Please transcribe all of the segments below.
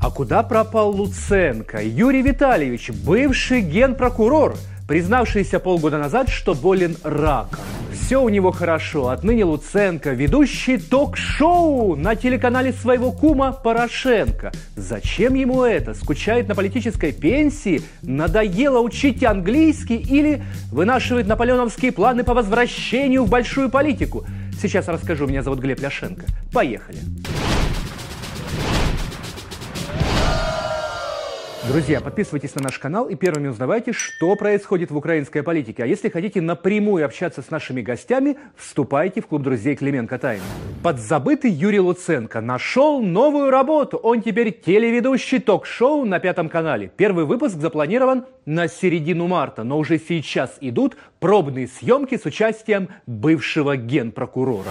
А куда пропал Луценко? Юрий Витальевич, бывший генпрокурор, признавшийся полгода назад, что болен раком. Все у него хорошо. Отныне Луценко – ведущий ток-шоу на телеканале своего кума Порошенко. Зачем ему это? Скучает на политической пенсии? Надоело учить английский? Или вынашивает наполеоновские планы по возвращению в большую политику? Сейчас расскажу. Меня зовут Глеб Ляшенко. Поехали. Друзья, подписывайтесь на наш канал и первыми узнавайте, что происходит в украинской политике. А если хотите напрямую общаться с нашими гостями, вступайте в клуб друзей Клименко Тайм. Подзабытый Юрий Луценко нашел новую работу. Он теперь телеведущий ток-шоу на 5 канале. Первый выпуск запланирован на середину марта, но уже сейчас идут пробные съемки с участием бывшего генпрокурора.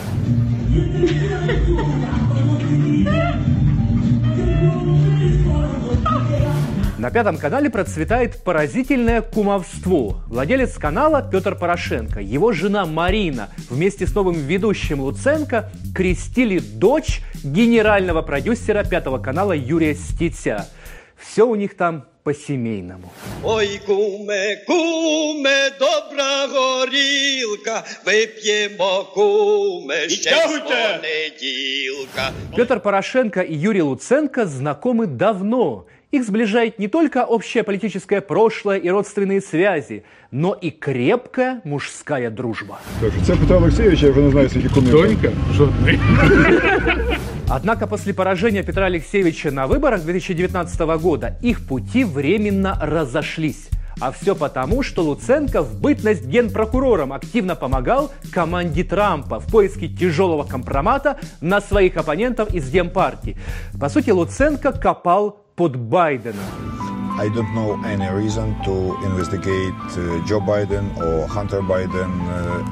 На 5 канале процветает поразительное кумовство. Владелец канала Петр Порошенко, его жена Марина вместе с новым ведущим Луценко крестили дочь генерального продюсера 5 канала Юрия Стеця. Все у них там по-семейному. Ой, куме, куме, добра горілка, вип'ємо, куме, ще з понеділка. Петр Порошенко и Юрий Луценко знакомы давно. Их сближает не только общее политическое прошлое и родственные связи, но и крепкая мужская дружба. Это Петра Алексеевича, я уже не знаю, если Тонька? Однако после поражения Петра Алексеевича на выборах 2019 года их пути временно разошлись. А все потому, что Луценко в бытность генпрокурором активно помогал команде Трампа в поиске тяжелого компромата на своих оппонентов из Демпартии. По сути, Луценко копал под Байдена. I don't know any reason to investigate Joe Biden or Hunter Biden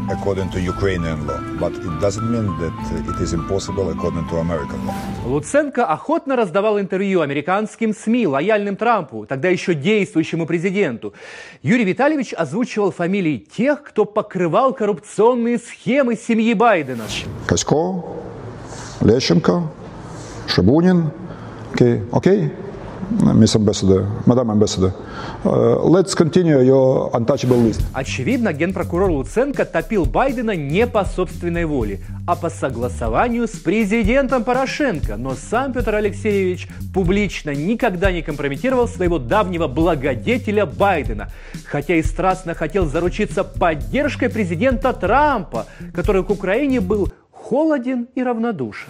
according to Ukrainian law, but it doesn't mean that it is impossible according to American law. Луценко охотно раздавал интервью американским СМИ, лояльным Трампу, тогда еще действующему президенту. Юрий Витальевич озвучивал фамилии тех, кто покрывал коррупционные схемы семьи Байдена. Косько, Лещенко, Шабунин. Окей? Мисс Амбассадор, мадам Амбассадор, let's continue your untouchable list. Очевидно, генпрокурор Луценко топил Байдена не по собственной воле, а по согласованию с президентом Порошенко. Но сам Петр Алексеевич публично никогда не компрометировал своего давнего благодетеля Байдена, хотя и страстно хотел заручиться поддержкой президента Трампа, который к Украине был холоден і равнодушен.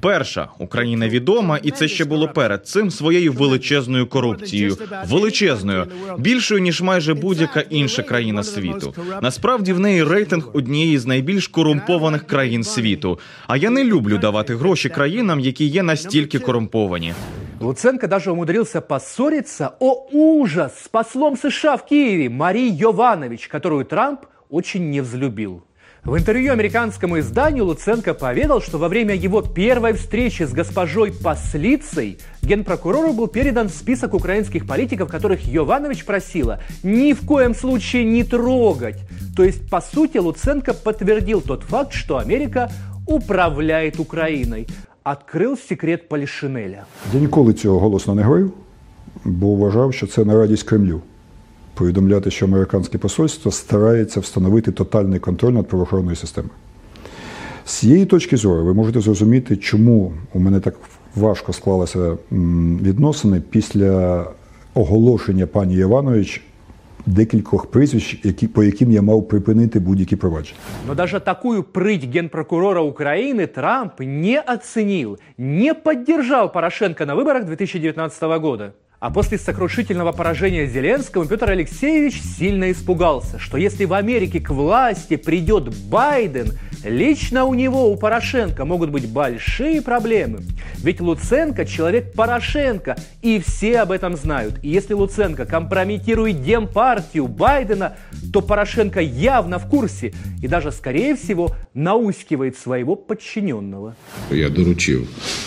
Перша, Україна відома, і це ще було перед цим, своєю величезною корупцією. Величезною. Більшою, ніж майже будь-яка інша країна світу. Насправді в неї рейтинг однієї з найбільш корумпованих країн світу. А я не люблю давати гроші країнам, які є настільки корумповані. Луценко даже умудрился поссориться, о ужас, с послом США в Киеве Марій Йованович, которую Трамп очень не взлюбил. В интервью американскому изданию Луценко поведал, что во время его первой встречи с госпожой послицей генпрокурору был передан список украинских политиков, которых Йованович просила ни в коем случае не трогать. То есть, по сути, Луценко подтвердил тот факт, что Америка управляет Украиной. Открыл секрет Полишинеля. Я никогда этого голосно не говорил, потому что считал, что это на радость Кремлю. Повідомляти, що американське посольство старається встановити тотальний контроль над правоохоронною системою. З цієї точки зору ви можете зрозуміти, чому у мене так важко склалися відносини після оголошення пані Йованович декількох прізвищ, по яким я мав припинити будь-які провадження. Но даже такую прыть генпрокурора Украины Трамп не оценил, не поддержал Порошенко на выборах 2019 года. А после сокрушительного поражения Зеленскому Петр Алексеевич сильно испугался, что если в Америке к власти придет Байден, лично у него, у Порошенко, могут быть большие проблемы. Ведь Луценко – человек Порошенко, и все об этом знают. И если Луценко компрометирует Демпартию Байдена, то Порошенко явно в курсе и даже, скорее всего, наускивает своего подчиненного. Я доручил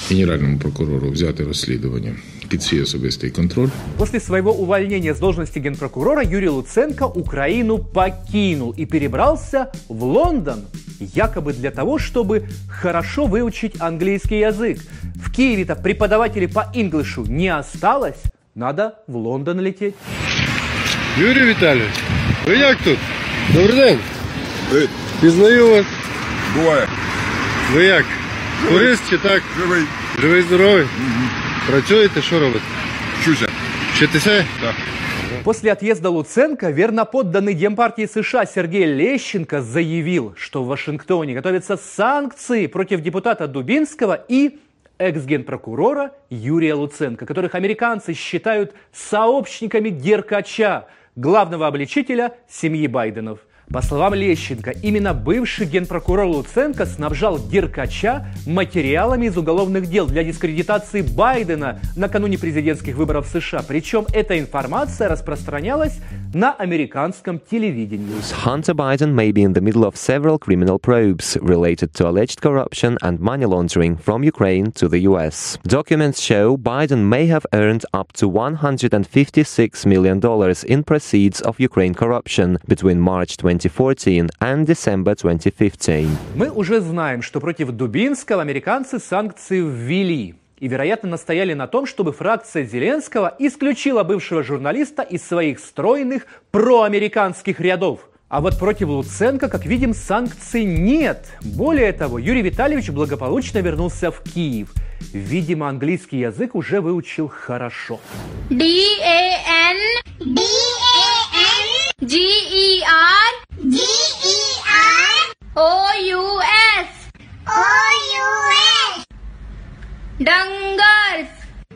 генеральному прокурору взять расследование під свій особистий контроль. После своего увольнения с должности генпрокурора Юрий Луценко Украину покинул и перебрался в Лондон, якобы для того, чтобы хорошо выучить английский язык. В Киеве-то преподавателей по инглишу не осталось, надо в Лондон лететь. Юрий Витальевич, вы как тут? Добрый день. Привет. Пізнаю вас. Буває. Ви як? Турист чи так? Живий. Живий, здоровий? Угу. Працюєте, що робите? Вчуся. Вчитеся? Так. После отъезда Луценко верноподданный Демпартии США Сергей Лещенко заявил, что в Вашингтоне готовятся санкции против депутата Дубинского и экс-генпрокурора Юрия Луценко, которых американцы считают сообщниками Деркача, главного обличителя семьи Байденов. По словам Лещенко, именно бывший генпрокурор Луценко снабжал Деркача материалами из уголовных дел для дискредитации Байдена накануне президентских выборов в США. Причем эта информация распространялась на американском телевидении. Hunter Biden may be in the middle of several criminal probes related to alleged corruption and money laundering from Ukraine to the US. Documents show Biden may have earned up to $156 million in proceeds of Ukraine corruption between March 2014 and December 2015. Мы уже знаем, что против Дубинского американцы санкции ввели и, вероятно, настояли на том, чтобы фракция Зеленского исключила бывшего журналиста из своих стройных проамериканских рядов. А вот против Луценко, как видим, санкций нет. Более того, Юрий Витальевич благополучно вернулся в Киев. Видимо, английский язык уже выучил хорошо. D-A-N-D-A-N-G-E-R-D-E-R-O-U-S.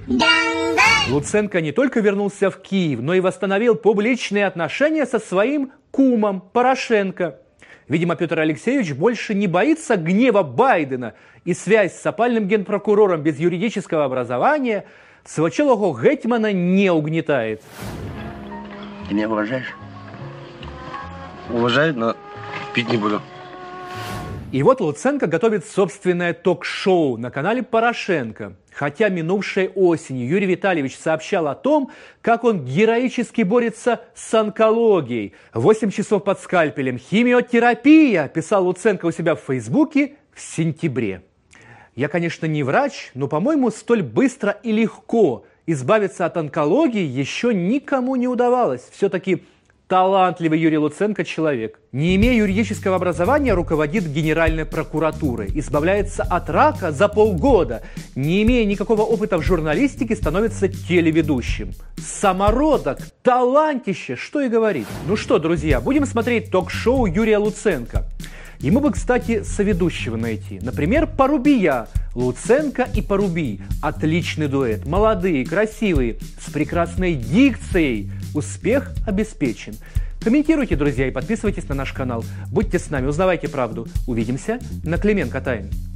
Дангерс. Луценко не только вернулся в Киев, но и восстановил публичные отношения со своим кумом Порошенко. Видимо, Петр Алексеевич больше не боится гнева Байдена, и связь с опальным генпрокурором без юридического образования свочилого гетьмана не угнетает. Ты меня уважаешь? Уважаю, но пить не буду. И вот Луценко готовит собственное ток-шоу на канале Порошенко. Хотя минувшей осенью Юрий Витальевич сообщал о том, как он героически борется с онкологией. 8 часов под скальпелем. Химиотерапия, писал Луценко у себя в Фейсбуке в сентябре. Я, конечно, не врач, но, по-моему, столь быстро и легко избавиться от онкологии еще никому не удавалось. Все-таки талантливый Юрий Луценко человек. Не имея юридического образования, руководит Генеральной прокуратурой. Избавляется от рака за полгода. Не имея никакого опыта в журналистике, становится телеведущим. Самородок, талантище, что и говорит. Ну что, друзья, будем смотреть ток-шоу Юрия Луценко. Ему бы, кстати, соведущего найти. Например, Парубия. Луценко и Парубий. Отличный дуэт. Молодые, красивые, с прекрасной дикцией. Успех обеспечен. Комментируйте, друзья, и подписывайтесь на наш канал. Будьте с нами, узнавайте правду. Увидимся на Клименко Тайм.